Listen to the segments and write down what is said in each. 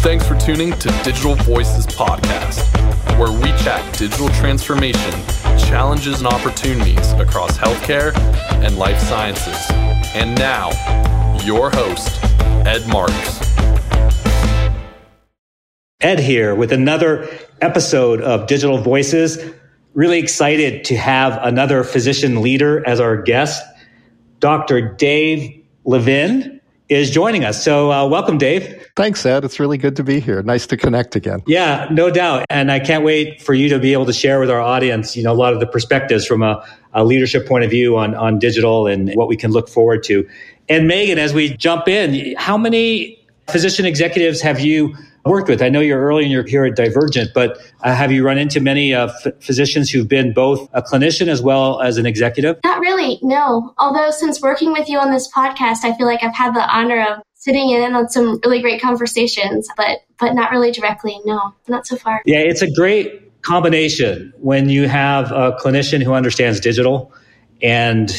Thanks for tuning to Digital Voices Podcast, where we chat digital transformation, challenges and opportunities across healthcare and life sciences. And now, your host, Ed Marks. Ed here with another episode of Digital Voices. Really excited to have another physician leader as our guest. Dr. Dave Levin is joining us. So welcome, Dave. Thanks, Ed. It's really good to be here. Nice to connect again. Yeah, no doubt. And I can't wait for you to be able to share with our audience, a lot of the perspectives from a leadership point of view on digital and what we can look forward to. And Megan, as we jump in, how many physician executives have you worked with? I know you're early and you're here at Divergent, but have you run into many physicians who've been both a clinician as well as an executive? Not really, no. Although since working with you on this podcast, I feel like I've had the honor of sitting in on some really great conversations, but not really directly, no, not so far. Yeah, it's a great combination when you have a clinician who understands digital and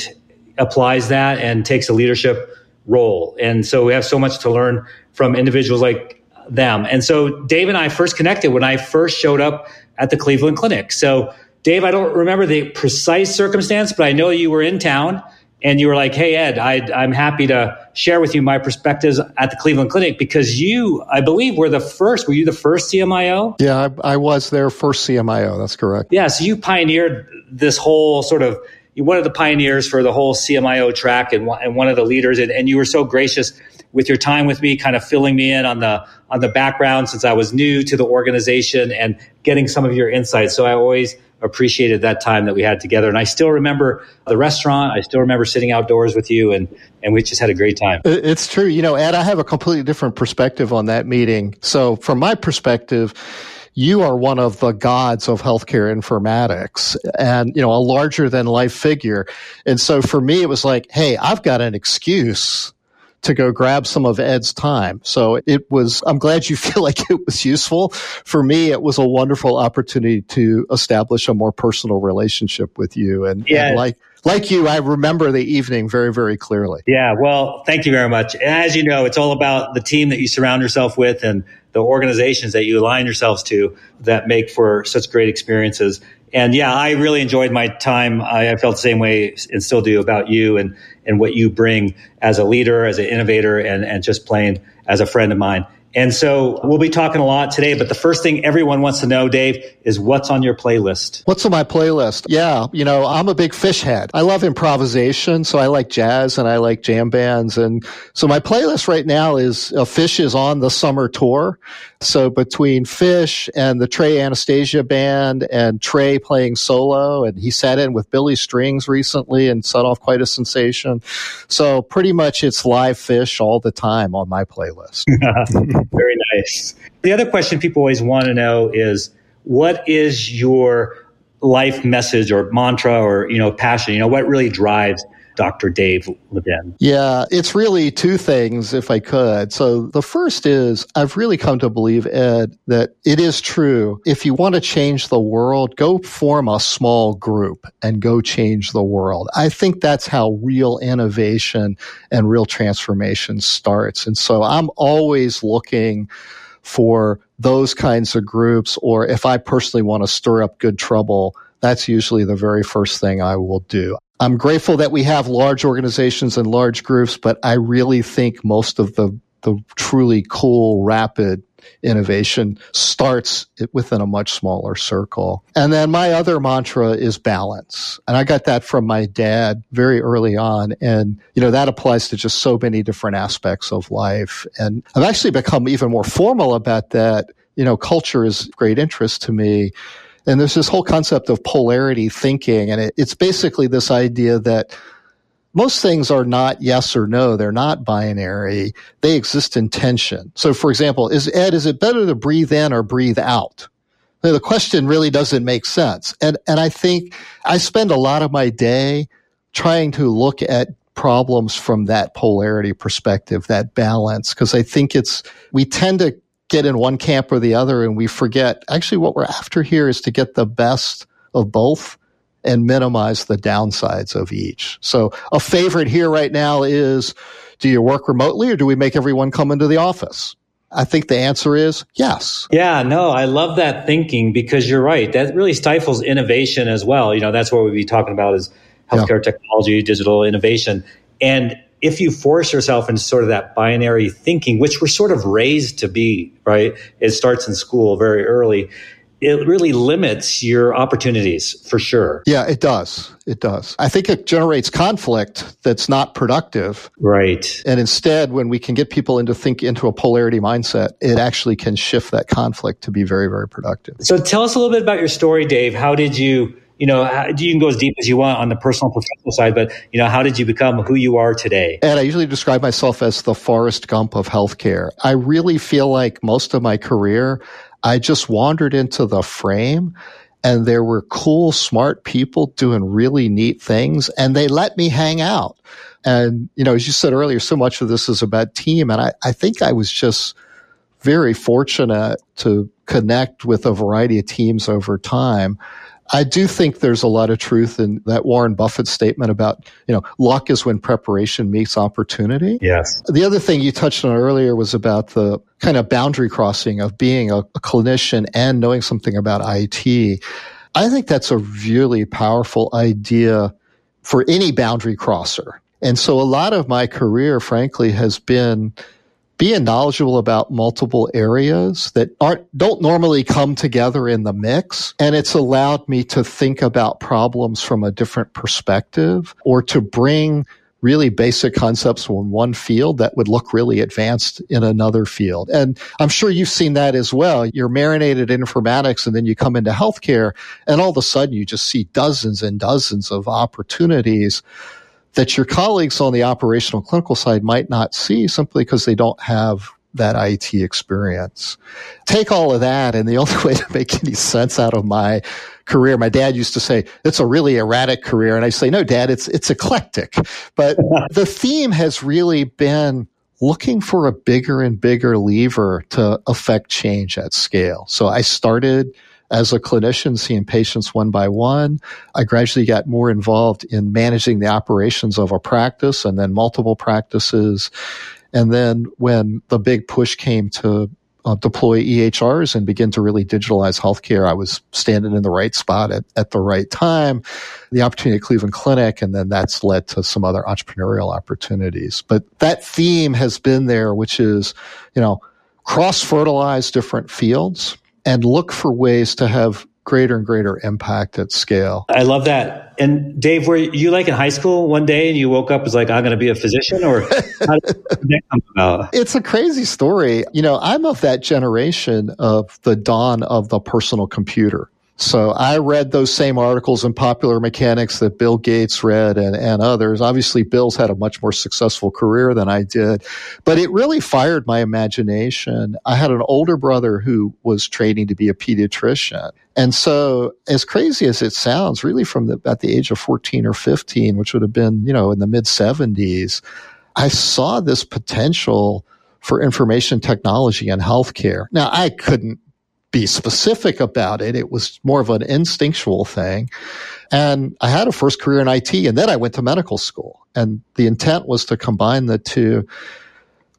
applies that and takes a leadership role. And so we have so much to learn from individuals like them. And so Dave and I first connected when I first showed up at the Cleveland Clinic. So Dave, I don't remember the precise circumstance, but I know you were in town and you were like, hey, Ed, I'm happy to share with you my perspectives at the Cleveland Clinic because you, I believe, were you the first CMIO? Yeah, I was their first CMIO. That's correct. Yeah. So you pioneered this whole you're one of the pioneers for the whole CMIO track and one of the leaders. And you were so gracious with your time with me, kind of filling me in on the background since I was new to the organization and getting some of your insights. So I always appreciated that time that we had together. And I still remember the restaurant. I still remember sitting outdoors with you and we just had a great time. It's true. Ed, I have a completely different perspective on that meeting. So from my perspective, you are one of the gods of healthcare informatics and, a larger than life figure. And so for me, it was like, hey, I've got an excuse to go grab some of Ed's time. So I'm glad you feel like it was useful. For me, it was a wonderful opportunity to establish a more personal relationship with you. And, yeah. And like you, I remember the evening very, very clearly. Yeah, well, thank you very much. And as you know, it's all about the team that you surround yourself with and the organizations that you align yourselves to that make for such great experiences. And yeah, I really enjoyed my time. I felt the same way and still do about you and what you bring as a leader, as an innovator, and just plain as a friend of mine. And so we'll be talking a lot today, but the first thing everyone wants to know, Dave, is what's on your playlist? What's on my playlist? Yeah, I'm a big Phish head. I love improvisation, so I like jazz and I like jam bands. And so my playlist right now is Phish is on the summer tour. So between Phish and the Trey Anastasia band and Trey playing solo, and he sat in with Billy Strings recently and set off quite a sensation. So pretty much it's live Phish all the time on my playlist. Very nice. The other question people always want to know is, what is your life message or mantra or, passion? What really drives Dr. Dave Levin? Yeah, it's really two things, if I could. So the first is, I've really come to believe, Ed, that it is true. If you want to change the world, go form a small group and go change the world. I think that's how real innovation and real transformation starts. And so I'm always looking for those kinds of groups, or if I personally want to stir up good trouble, that's usually the very first thing I will do. I'm grateful that we have large organizations and large groups, but I really think most of the truly cool, rapid innovation starts within a much smaller circle. And then my other mantra is balance. And I got that from my dad very early on. And, that applies to just so many different aspects of life. And I've actually become even more formal about that. Culture is of great interest to me. And there's this whole concept of polarity thinking, and it's basically this idea that most things are not yes or no. They're not binary. They exist in tension. So, for example, is it better to breathe in or breathe out? Now, the question really doesn't make sense. And I think I spend a lot of my day trying to look at problems from that polarity perspective, that balance, because I think we tend to get in one camp or the other, and we forget actually what we're after here is to get the best of both and minimize the downsides of each. So a favorite here right now is, do you work remotely or do we make everyone come into the office? I think the answer is yes. Yeah, no, I love that thinking because you're right. That really stifles innovation as well. You know, that's what we'll be talking about is healthcare technology, digital innovation. And if you force yourself into sort of that binary thinking, which we're sort of raised to be, right? It starts in school very early. It really limits your opportunities for sure. Yeah, it does. It does. I think it generates conflict that's not productive. Right. And instead, when we can get people into think into a polarity mindset, it actually can shift that conflict to be very, very productive. So tell us a little bit about your story, Dave. How did you... You know, you can go as deep as you want on the personal professional side, but, you know, how did you become who you are today? And I usually describe myself as the Forrest Gump of healthcare. I really feel like most of my career, I just wandered into the frame and there were cool, smart people doing really neat things and they let me hang out. And, you know, as you said earlier, so much of this is about team. And I think I was just very fortunate to connect with a variety of teams over time. I do think there's a lot of truth in that Warren Buffett statement about, you know, luck is when preparation meets opportunity. Yes. The other thing you touched on earlier was about the kind of boundary crossing of being a clinician and knowing something about IT. I think that's a really powerful idea for any boundary crosser. And so a lot of my career, frankly, has been being knowledgeable about multiple areas that don't normally come together in the mix. And it's allowed me to think about problems from a different perspective or to bring really basic concepts from one field that would look really advanced in another field. And I'm sure you've seen that as well. You're marinated in informatics and then you come into healthcare and all of a sudden you just see dozens and dozens of opportunities that your colleagues on the operational clinical side might not see simply because they don't have that IT experience. Take all of that, and the only way to make any sense out of my career, my dad used to say, it's a really erratic career. And I say, no, Dad, it's eclectic. But the theme has really been looking for a bigger and bigger lever to affect change at scale. So I started as a clinician, seeing patients one by one. I gradually got more involved in managing the operations of a practice and then multiple practices. And then when the big push came to deploy EHRs and begin to really digitalize healthcare, I was standing in the right spot at the right time, the opportunity at Cleveland Clinic, and then that's led to some other entrepreneurial opportunities. But that theme has been there, which is, you know, cross-fertilize different fields and look for ways to have greater and greater impact at scale. I love that. And Dave, were you like in high school one day and you woke up as like, I'm going to be a physician? Or how did that come about? It's a crazy story. You know, I'm of that generation of the dawn of the personal computer. So I read those same articles in Popular Mechanics that Bill Gates read and others. Obviously, Bill's had a much more successful career than I did, but it really fired my imagination. I had an older brother who was training to be a pediatrician. And so as crazy as it sounds, really from about the age of 14 or 15, which would have been, you know, in the mid-70s, I saw this potential for information technology in healthcare. Now, I couldn't be specific about it. It was more of an instinctual thing. And I had a first career in IT, and then I went to medical school. And the intent was to combine the two.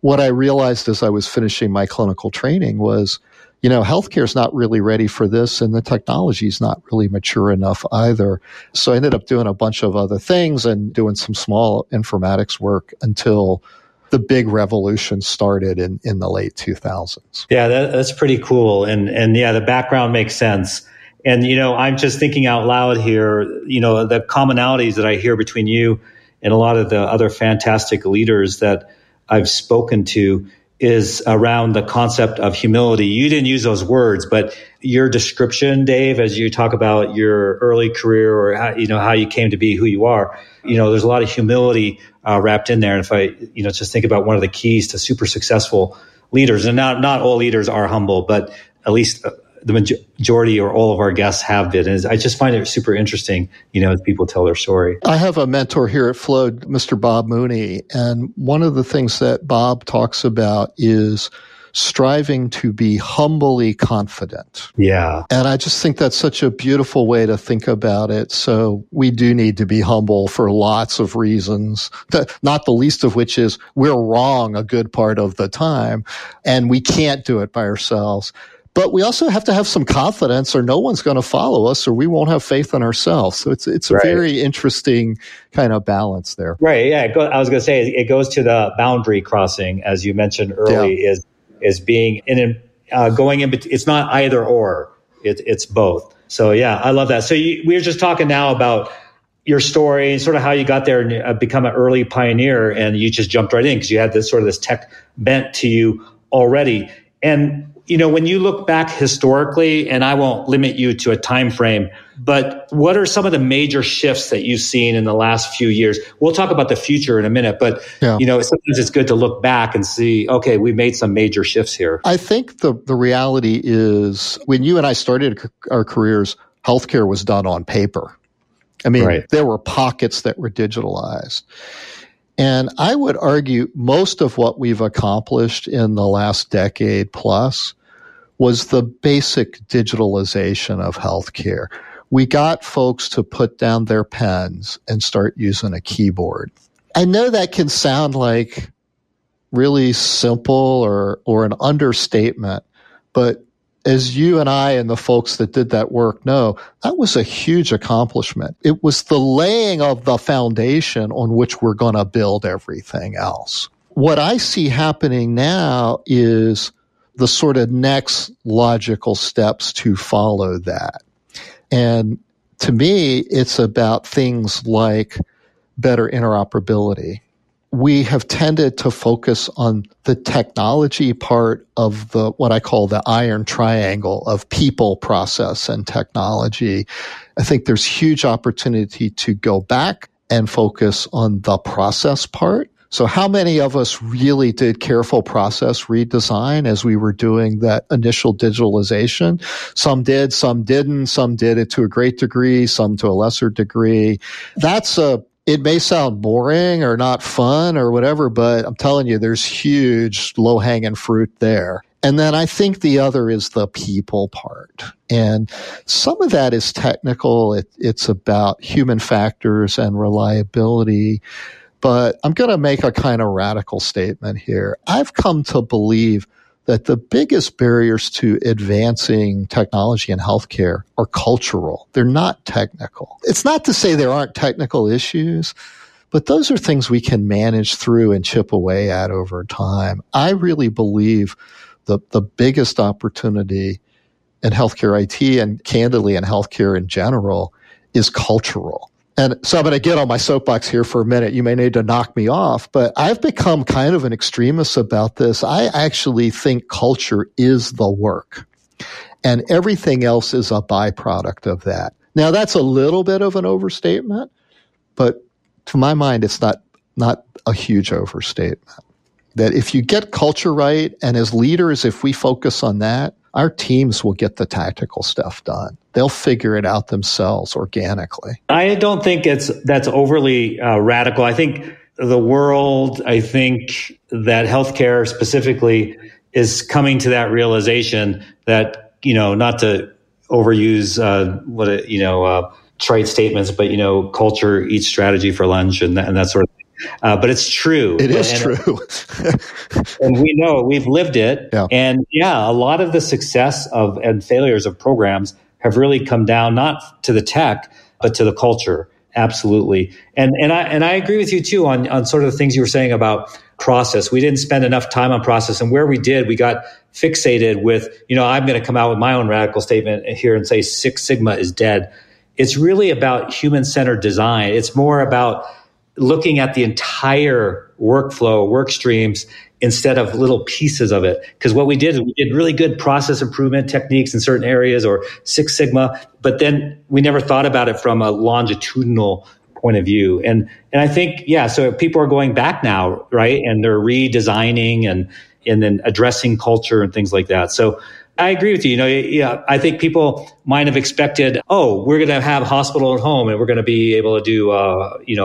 What I realized as I was finishing my clinical training was, you know, healthcare is not really ready for this, and the technology is not really mature enough either. So I ended up doing a bunch of other things and doing some small informatics work until the big revolution started in the late 2000s. Yeah, that's pretty cool. And yeah, the background makes sense. And, you know, I'm just thinking out loud here, you know, the commonalities that I hear between you and a lot of the other fantastic leaders that I've spoken to is around the concept of humility. You didn't use those words, but your description, Dave, as you talk about your early career or how, you know, how you came to be who you are, you know, there's a lot of humility wrapped in there. And if I, you know, just think about one of the keys to super successful leaders, and not all leaders are humble, but at least the majority or all of our guests have been. And I just find it super interesting, you know, as people tell their story. I have a mentor here at Flow, Mr. Bob Mooney. And one of the things that Bob talks about is striving to be humbly confident. Yeah. And I just think that's such a beautiful way to think about it. So we do need to be humble for lots of reasons, not the least of which is we're wrong a good part of the time, and we can't do it by ourselves. But we also have to have some confidence or no one's going to follow us or we won't have faith in ourselves. So it's a very interesting kind of balance there. Right. Yeah. I was going to say it goes to the boundary crossing, as you mentioned early, is being going in between. It's not either or. It's both. So, yeah, I love that. So we were just talking now about your story and sort of how you got there and become an early pioneer. And you just jumped right in because you had this sort of this tech bent to you already. And when you look back historically, and I won't limit you to a time frame, but what are some of the major shifts that you've seen in the last few years? We'll talk about the future in a minute, but sometimes it's good to look back and see, okay, we made some major shifts here. I think the reality is when you and I started our careers, healthcare was done on paper. I mean, there were pockets that were digitalized. And I would argue most of what we've accomplished in the last decade plus was the basic digitalization of healthcare. We got folks to put down their pens and start using a keyboard. I know that can sound like really simple or an understatement, but as you and I and the folks that did that work know, that was a huge accomplishment. It was the laying of the foundation on which we're going to build everything else. What I see happening now is the sort of next logical steps to follow that. And to me, it's about things like better interoperability. We have tended to focus on the technology part of what I call the iron triangle of people, process, and technology. I think there's huge opportunity to go back and focus on the process part. So how many of us really did careful process redesign as we were doing that initial digitalization? Some did, some didn't, some did it to a great degree, some to a lesser degree. It may sound boring or not fun or whatever, but I'm telling you, there's huge low-hanging fruit there. And then I think the other is the people part. And some of that is technical. It's about human factors and reliability. But I'm going to make a kind of radical statement here. I've come to believe that the biggest barriers to advancing technology in healthcare are cultural. They're not technical. It's not to say there aren't technical issues, but those are things we can manage through and chip away at over time. I really believe the biggest opportunity in healthcare IT and candidly in healthcare in general is cultural. And so I'm going to get on my soapbox here for a minute. You may need to knock me off, but I've become kind of an extremist about this. I actually think culture is the work, and everything else is a byproduct of that. Now, that's a little bit of an overstatement, but to my mind, it's not a huge overstatement. That if you get culture right, and as leaders, if we focus on that, our teams will get the tactical stuff done. They'll figure it out themselves organically. I don't think that's overly radical. I think the world, that healthcare specifically is coming to that realization that, not to overuse trite statements, but, culture eats strategy for lunch and that sort of thing. But it's true. It is true. And we know we've lived it. Yeah. And a lot of the success and failures of programs have really come down, not to the tech, but to the culture. Absolutely. And I agree with you too on sort of the things you were saying about process. We didn't spend enough time on process, and where we did, we got fixated with, I'm going to come out with my own radical statement here and say Six Sigma is dead. It's really about human-centered design. It's more about looking at the entire workflow, work streams, instead of little pieces of it. Because what we did is we did really good process improvement techniques in certain areas or Six Sigma, but then we never thought about it from a longitudinal point of view. And I think, so people are going back now, right? And they're redesigning and then addressing culture and things like that. So I agree with you. I think people might have expected, we're going to have hospital at home, and we're going to be able to do,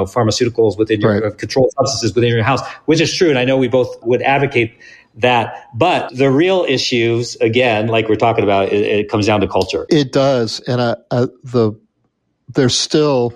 pharmaceuticals within your controlled substances within your house, which is true. And I know we both would advocate that. But the real issues, again, like we're talking about, it comes down to culture. It does. And there's still,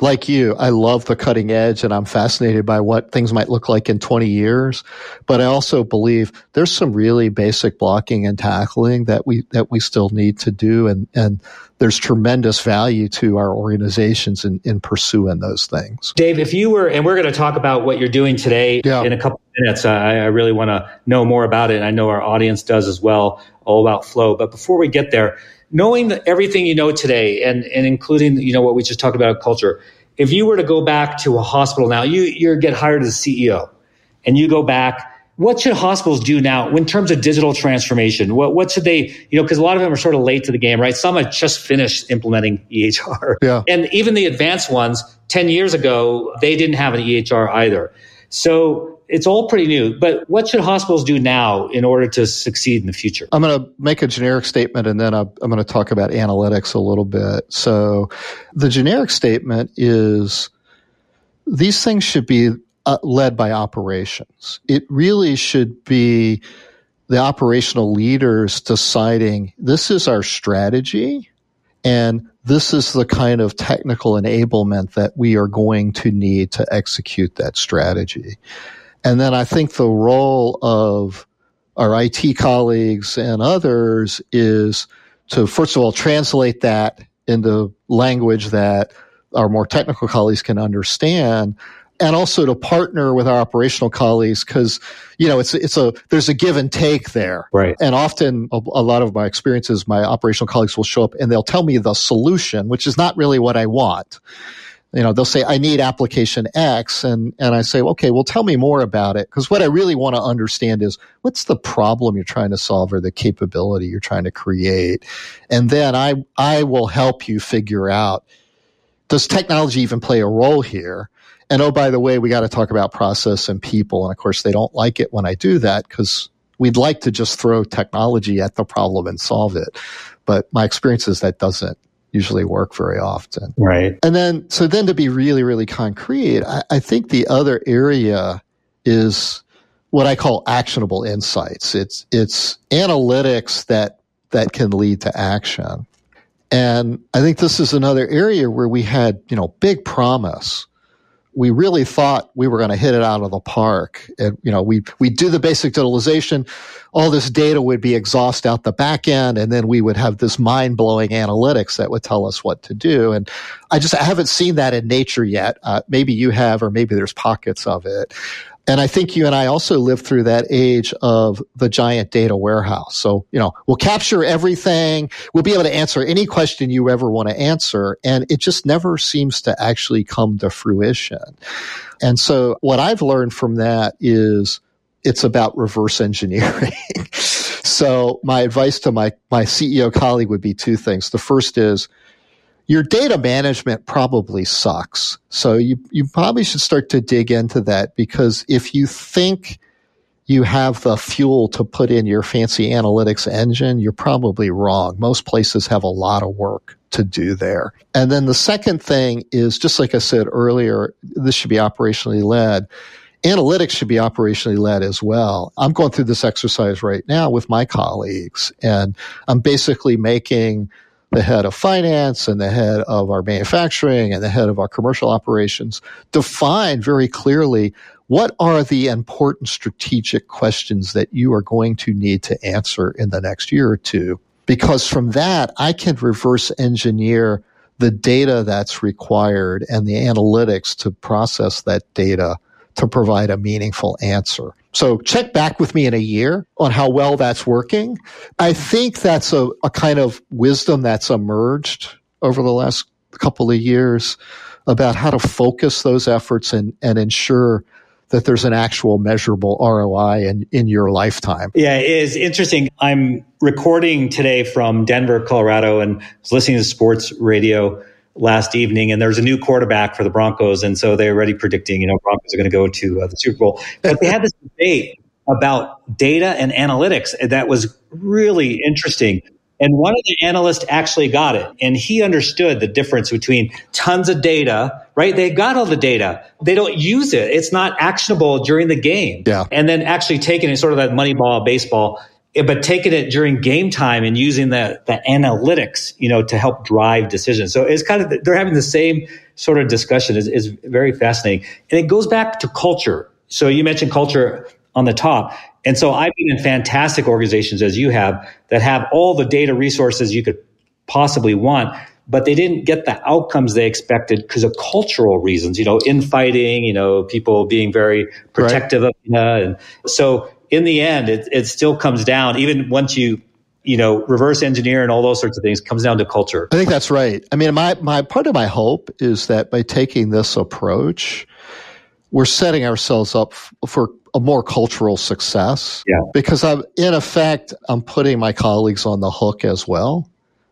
like you, I love the cutting edge and I'm fascinated by what things might look like in 20 years. But I also believe there's some really basic blocking and tackling that we still need to do. And there's tremendous value to our organizations in pursuing those things. Dave, if you were, and we're going to talk about what you're doing today in a couple minutes. I really want to know more about it. And I know our audience does as well, all about Flow. But before we get there, knowing that everything you know today and including, you know, what we just talked about, culture, if you were to go back to a hospital now, you get hired as CEO and you go back, what should hospitals do now in terms of digital transformation? What should they, because a lot of them are sort of late to the game, right? Some have just finished implementing EHR. Yeah. And even the advanced ones, 10 years ago, they didn't have an EHR either. So it's all pretty new, but what should hospitals do now in order to succeed in the future? I'm going to make a generic statement and then I'm going to talk about analytics a little bit. So the generic statement is these things should be led by operations. It really should be the operational leaders deciding this is our strategy and this is the kind of technical enablement that we are going to need to execute that strategy. And then I think the role of our IT colleagues and others is to, first of all, translate that into language that our more technical colleagues can understand, and also to partner with our operational colleagues because, there's a give and take there. Right. And often a lot of my experiences, my operational colleagues will show up and they'll tell me the solution, which is not really what I want. They'll say, I need application X. And I say, okay, well, tell me more about it. Because what I really want to understand is what's the problem you're trying to solve or the capability you're trying to create. And then I will help you figure out, does technology even play a role here? And oh, by the way, we got to talk about process and people. And of course, they don't like it when I do that because we'd like to just throw technology at the problem and solve it. But my experience is that doesn't usually work very often. Right. And then, to be really, really concrete, I think the other area is what I call actionable insights. It's analytics that can lead to action. And I think this is another area where we had, big promise. We really thought we were going to hit it out of the park. And, we do the basic utilization. All this data would be exhaust out the back end. And then we would have this mind blowing analytics that would tell us what to do. And I haven't seen that in nature yet. Maybe you have, or maybe there's pockets of it. And I think you and I also lived through that age of the giant data warehouse. So, we'll capture everything. We'll be able to answer any question you ever want to answer. And it just never seems to actually come to fruition. And so what I've learned from that is it's about reverse engineering. So my advice to my CEO colleague would be two things. The first is, your data management probably sucks. So you probably should start to dig into that, because if you think you have the fuel to put in your fancy analytics engine, you're probably wrong. Most places have a lot of work to do there. And then the second thing is, just like I said earlier, this should be operationally led. Analytics should be operationally led as well. I'm going through this exercise right now with my colleagues, and I'm basically making the head of finance and the head of our manufacturing and the head of our commercial operations define very clearly what are the important strategic questions that you are going to need to answer in the next year or two. Because from that, I can reverse engineer the data that's required and the analytics to process that data to provide a meaningful answer. So check back with me in a year on how well that's working. I think that's a kind of wisdom that's emerged over the last couple of years about how to focus those efforts and ensure that there's an actual measurable ROI in your lifetime. Yeah, it is interesting. I'm recording today from Denver, Colorado, and was listening to sports radio last evening, and there's a new quarterback for the Broncos. And so they're already predicting, Broncos are going to go to the Super Bowl. But they had this debate about data and analytics that was really interesting. And one of the analysts actually got it. And he understood the difference between tons of data, right? They got all the data. They don't use it. It's not actionable during the game. Yeah. And then actually taking it, sort of that money ball, baseball, but taking it during game time and using the analytics, you know, to help drive decisions. So it's kind of, they're having the same sort of discussion. Is very fascinating. And it goes back to culture. So you mentioned culture on the top. And so I've been in fantastic organizations, as you have, that have all the data resources you could possibly want, but they didn't get the outcomes they expected because of cultural reasons, you know, infighting, you know, people being very protective of, you know, and so in the end, it still comes down, even once you reverse engineer and all those sorts of things, comes down to culture. I think that's right. I mean, my part of my hope is that by taking this approach, we're setting ourselves up for a more cultural success. Yeah. Because I'm putting my colleagues on the hook as well.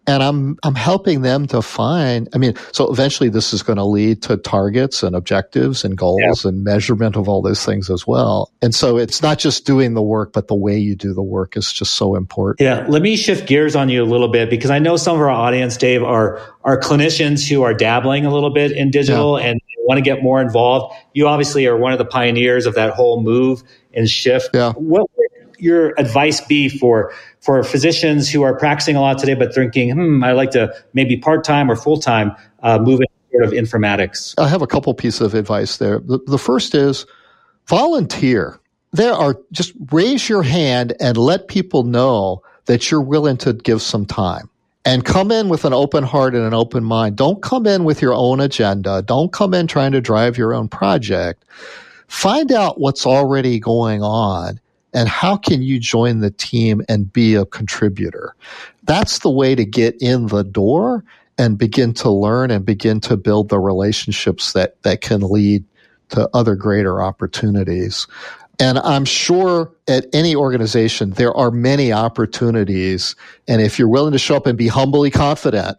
And I'm helping them to find, I mean, so eventually this is going to lead to targets and objectives and goals and measurement of all those things as well. And so it's not just doing the work, but the way you do the work is just so important. Yeah. Let me shift gears on you a little bit, because I know some of our audience, Dave, are clinicians who are dabbling a little bit in digital and want to get more involved. You obviously are one of the pioneers of that whole move and shift. Yeah. What your advice be for physicians who are practicing a lot today, but thinking, I'd like to maybe part-time or full-time move into sort of informatics? I have a couple pieces of advice there. The first is volunteer. Just raise your hand and let people know that you're willing to give some time. And come in with an open heart and an open mind. Don't come in with your own agenda. Don't come in trying to drive your own project. Find out what's already going on. And how can you join the team and be a contributor? That's the way to get in the door and begin to learn and begin to build the relationships that can lead to other greater opportunities. And I'm sure at any organization, there are many opportunities. And if you're willing to show up and be humbly confident,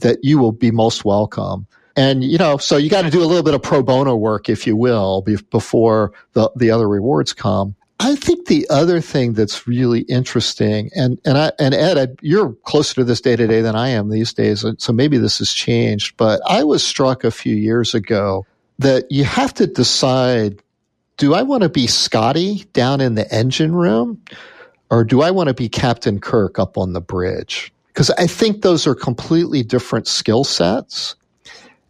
that you will be most welcome. And, you know, so you got to do a little bit of pro bono work, if you will, before the other rewards come. I think the other thing that's really interesting, and Ed, you're closer to this day-to-day than I am these days, so maybe this has changed, but I was struck a few years ago that you have to decide, do I want to be Scotty down in the engine room, or do I want to be Captain Kirk up on the bridge? Because I think those are completely different skill sets,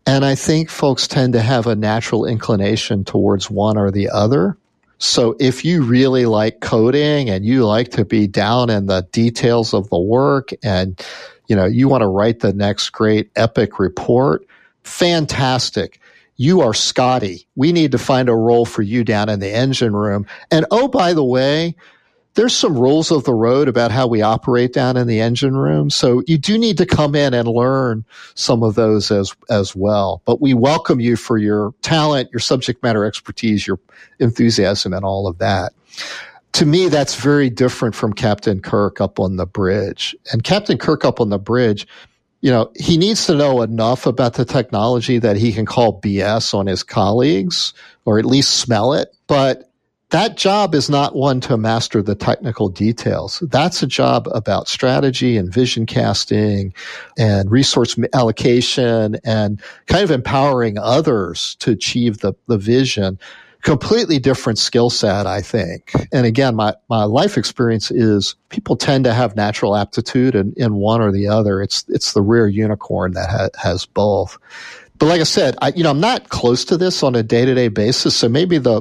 and I think folks tend to have a natural inclination towards one or the other. So if you really like coding and you like to be down in the details of the work and, you know, you want to write the next great epic report, fantastic. You are Scotty. We need to find a role for you down in the engine room. And oh, by the way, there's some rules of the road about how we operate down in the engine room. So you do need to come in and learn some of those as well. But we welcome you for your talent, your subject matter expertise, your enthusiasm, and all of that. To me, that's very different from Captain Kirk up on the bridge. And Captain Kirk up on the bridge, you know, he needs to know enough about the technology that he can call BS on his colleagues, or at least smell it. But that job is not one to master the technical details. That's a job about strategy and vision casting and resource allocation and kind of empowering others to achieve the vision. Completely different skill set, I think. And again, my life experience is people tend to have natural aptitude in one or the other. It's the rare unicorn that has both. But like I said, I'm not close to this on a day-to-day basis, so maybe the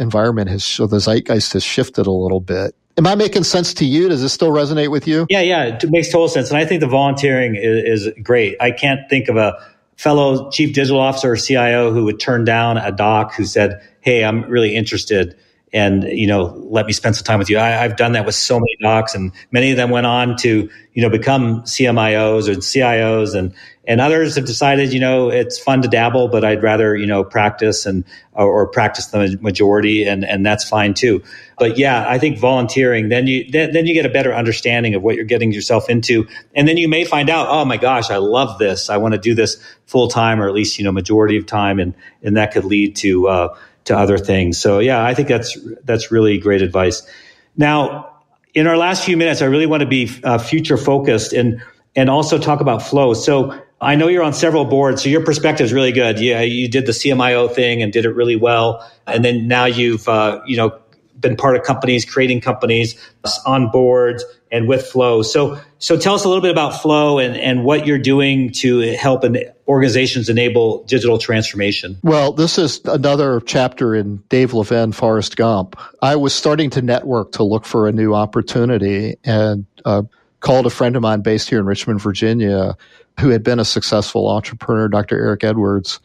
environment the zeitgeist has shifted a little bit. Am I making sense to you? Does this still resonate with you? Yeah, it makes total sense. And I think the volunteering is great. I can't think of a fellow chief digital officer or CIO who would turn down a doc who said, hey, I'm really interested and, you know, let me spend some time with you. I've done that with so many docs, and many of them went on to, you know, become CMIOs or CIOs, and others have decided, you know, it's fun to dabble, but I'd rather, you know, practice or practice the majority, and that's fine too. But yeah, I think volunteering, then you get a better understanding of what you're getting yourself into, and then you may find out, oh my gosh, I love this, I want to do this full time, or at least, you know, majority of time, and that could lead to other things. So yeah, I think that's really great advice. Now, In our last few minutes, I really want to be future focused and also talk about Flow. So I know you're on several boards, so your perspective is really good. Yeah, you did the CMIO thing and did it really well, and then now you've been part of companies, creating companies on boards and with Flow. So tell us a little bit about Flow and what you're doing to help organizations enable digital transformation. Well, this is another chapter in Dave Levin, Forrest Gump. I was starting to network to look for a new opportunity and called a friend of mine based here in Richmond, Virginia, who had been a successful entrepreneur, Dr. Eric Edwards.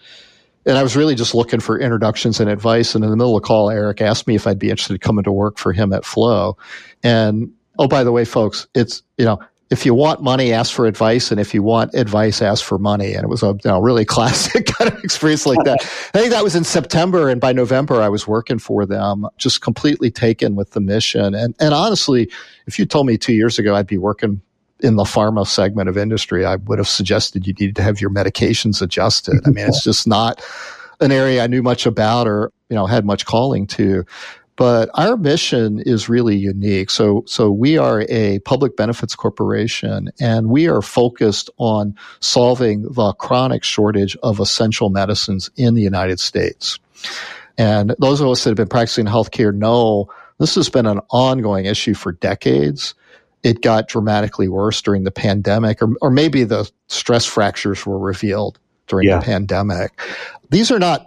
And I was really just looking for introductions and advice. And in the middle of the call, Eric asked me if I'd be interested in coming to work for him at Flow. And, oh, by the way, folks, it's, if you want money, ask for advice. And if you want advice, ask for money. And it was a really classic kind of experience like that. I think that was in September. And by November, I was working for them, just completely taken with the mission. And honestly, if you told me 2 years ago I'd be working in the pharma segment of industry, I would have suggested you needed to have your medications adjusted. I mean, it's just not an area I knew much about or, had much calling to. But our mission is really unique. So we are a public benefits corporation, and we are focused on solving the chronic shortage of essential medicines in the United States. And those of us that have been practicing healthcare know this has been an ongoing issue for decades. It got dramatically worse during the pandemic, or maybe the stress fractures were revealed during the pandemic. These are not,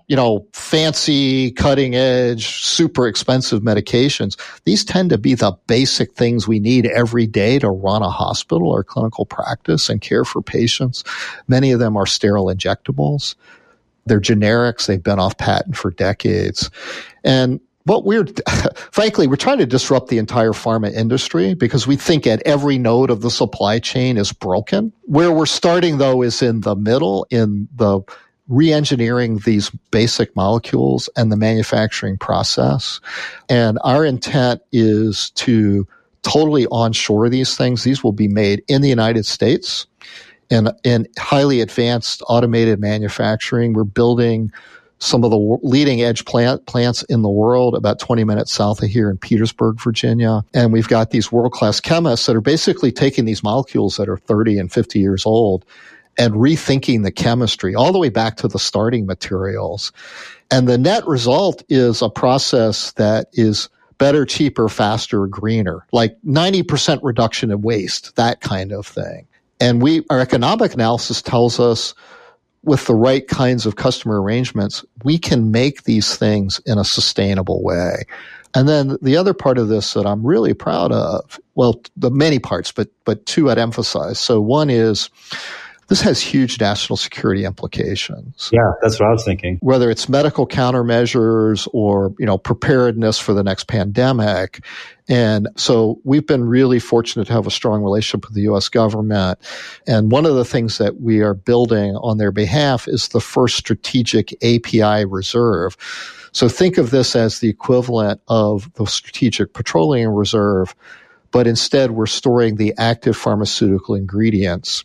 fancy, cutting edge, super expensive medications. These tend to be the basic things we need every day to run a hospital or clinical practice and care for patients. Many of them are sterile injectables. They're generics. They've been off patent for decades. And what we're, frankly, we're trying to disrupt the entire pharma industry because we think at every node of the supply chain is broken. Where we're starting, though, is in the middle, in the re-engineering these basic molecules and the manufacturing process. And our intent is to totally onshore these things. These will be made in the United States in highly advanced automated manufacturing. We're building some of the leading edge plants in the world, about 20 minutes south of here in Petersburg, Virginia. And we've got these world-class chemists that are basically taking these molecules that are 30 and 50 years old and rethinking the chemistry all the way back to the starting materials. And the net result is a process that is better, cheaper, faster, greener, like 90% reduction in waste, that kind of thing. And our economic analysis tells us with the right kinds of customer arrangements, we can make these things in a sustainable way. And then the other part of this that I'm really proud of, well, the many parts, but two I'd emphasize. So one is this has huge national security implications. Yeah, that's what I was thinking. Whether it's medical countermeasures or, preparedness for the next pandemic. And so we've been really fortunate to have a strong relationship with the U.S. government. And one of the things that we are building on their behalf is the first strategic API reserve. So think of this as the equivalent of the strategic petroleum reserve, but instead we're storing the active pharmaceutical ingredients.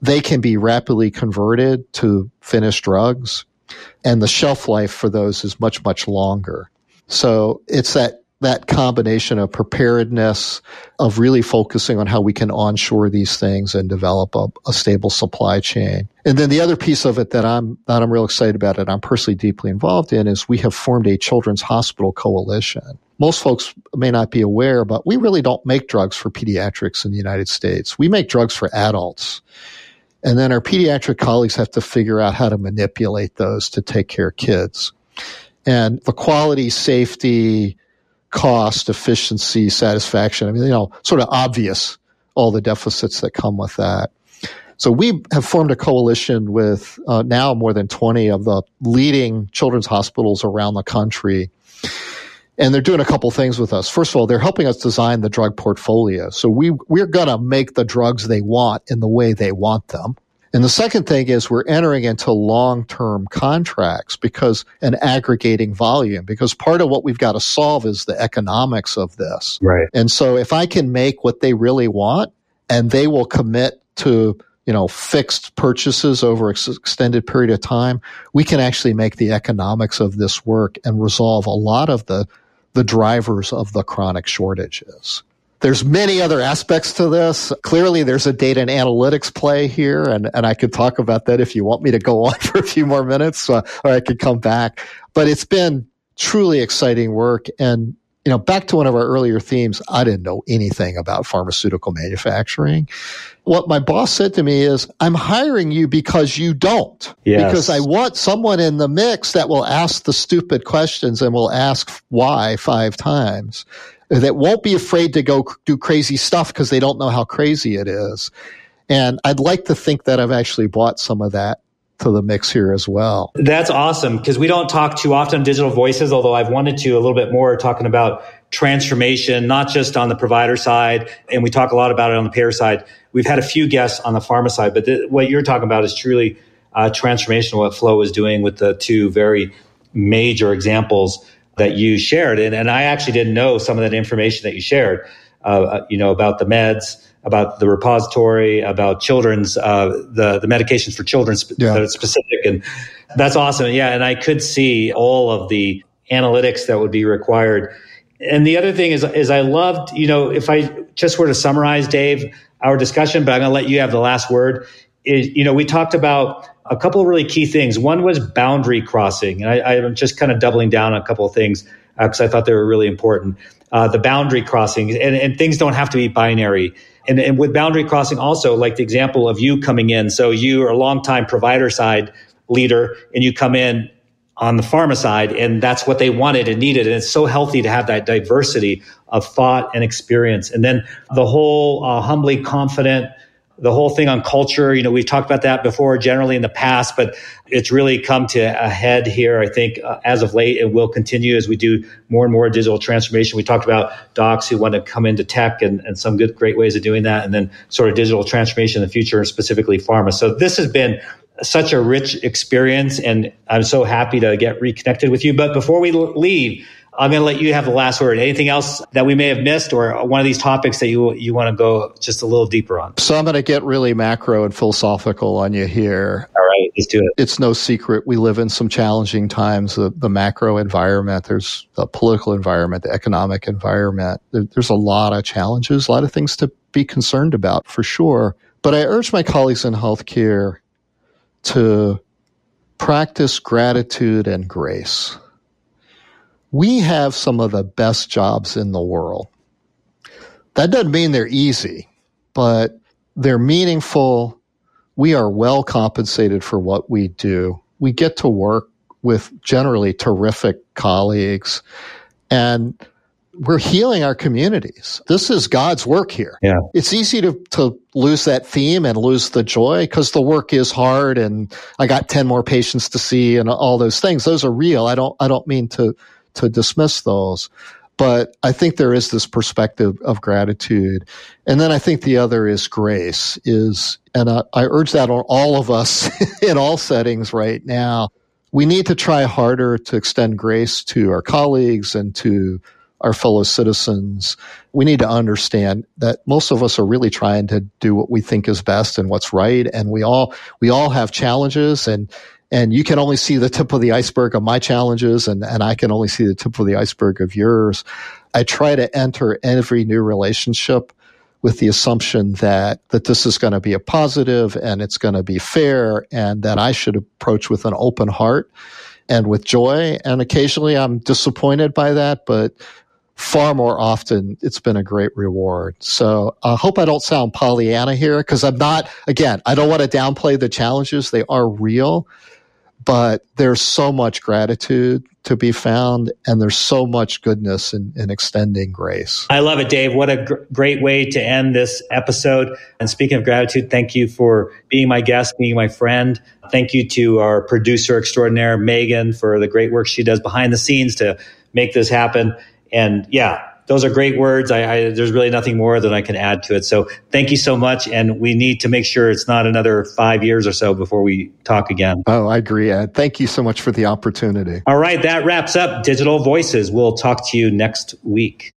They can be rapidly converted to finished drugs, and the shelf life for those is much, much longer. So it's that combination of preparedness, of really focusing on how we can onshore these things and develop a stable supply chain. And then the other piece of it that I'm real excited about and I'm personally deeply involved in is we have formed a children's hospital coalition. Most folks may not be aware, but we really don't make drugs for pediatrics in the United States. We make drugs for adults. And then our pediatric colleagues have to figure out how to manipulate those to take care of kids. And the quality, safety, cost, efficiency, satisfaction, I mean, sort of obvious, all the deficits that come with that. So we have formed a coalition with now more than 20 of the leading children's hospitals around the country. And they're doing a couple things with us. First of all, they're helping us design the drug portfolio. So we're going to make the drugs they want in the way they want them. And the second thing is we're entering into long-term contracts and aggregating volume, because part of what we've got to solve is the economics of this. Right. And so if I can make what they really want and they will commit to fixed purchases over an extended period of time, we can actually make the economics of this work and resolve a lot of the drivers of the chronic shortages. There's many other aspects to this. Clearly, there's a data and analytics play here, and I could talk about that if you want me to go on for a few more minutes, or I could come back. But it's been truly exciting work. And you know, back to one of our earlier themes, I didn't know anything about pharmaceutical manufacturing. What my boss said to me is, I'm hiring you because you don't. Yes. Because I want someone in the mix that will ask the stupid questions and will ask why 5 times. That won't be afraid to go do crazy stuff because they don't know how crazy it is. And I'd like to think that I've actually brought some of that to the mix here as well. That's awesome, because we don't talk too often on digital voices, although I've wanted to a little bit more, talking about transformation, not just on the provider side, and we talk a lot about it on the payer side. We've had a few guests on the pharma side, but what you're talking about is truly transformational, what Flow is doing with the 2 very major examples that you shared. And I actually didn't know some of that information that you shared, about the meds, about the repository, about children's, the medications for children that are specific. And that's awesome. Yeah. And I could see all of the analytics that would be required. And the other thing is I loved, if I just were to summarize, Dave, our discussion, but I'm going to let you have the last word. We talked about a couple of really key things. One was boundary crossing. And I'm just kind of doubling down on a couple of things because I thought they were really important. The boundary crossing and things don't have to be binary. And with boundary crossing also, like the example of you coming in. So you are a longtime provider side leader and you come in on the pharma side, and that's what they wanted and needed. And it's so healthy to have that diversity of thought and experience. And then the whole humbly confident, the whole thing on culture, we've talked about that before generally in the past, but it's really come to a head here, I think, as of late, and will continue as we do more and more digital transformation. We talked about docs who want to come into tech and some great ways of doing that, and then sort of digital transformation in the future, and specifically pharma. So this has been such a rich experience, and I'm so happy to get reconnected with you. But before we leave, I'm going to let you have the last word. Anything else that we may have missed, or one of these topics that you want to go just a little deeper on? So I'm going to get really macro and philosophical on you here. All right, let's do it. It's no secret we live in some challenging times. The macro environment, there's the political environment, the economic environment. There's a lot of challenges, a lot of things to be concerned about for sure. But I urge my colleagues in healthcare to practice gratitude and grace. We have some of the best jobs in the world. That doesn't mean they're easy, but they're meaningful. We are well compensated for what we do. We get to work with generally terrific colleagues, and we're healing our communities. This is God's work here. Yeah. It's easy to lose that theme and lose the joy because the work is hard and I got 10 more patients to see and all those things. Those are real. I don't mean to dismiss those. But I think there is this perspective of gratitude. And then I think the other is grace. And I urge that on all of us in all settings right now. We need to try harder to extend grace to our colleagues and to our fellow citizens. We need to understand that most of us are really trying to do what we think is best and what's right. And we all have challenges, and you can only see the tip of the iceberg of my challenges, and I can only see the tip of the iceberg of yours. I try to enter every new relationship with the assumption that this is going to be a positive and it's going to be fair, and that I should approach with an open heart and with joy. And occasionally I'm disappointed by that, but far more often, it's been a great reward. So I hope I don't sound Pollyanna here, because I'm not. Again, I don't want to downplay the challenges. They are real. But there's so much gratitude to be found, and there's so much goodness in extending grace. I love it, Dave. What a great way to end this episode. And speaking of gratitude, thank you for being my guest, being my friend. Thank you to our producer extraordinaire, Megan, for the great work she does behind the scenes to make this happen. And yeah, those are great words. There's really nothing more than I can add to it. So thank you so much. And we need to make sure it's not another 5 years or so before we talk again. Oh, I agree, Ed. Thank you so much for the opportunity. All right. That wraps up Digital Voices. We'll talk to you next week.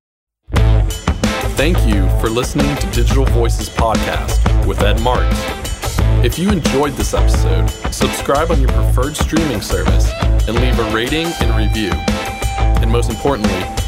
Thank you for listening to Digital Voices Podcast with Ed Marks. If you enjoyed this episode, subscribe on your preferred streaming service and leave a rating and review. And most importantly,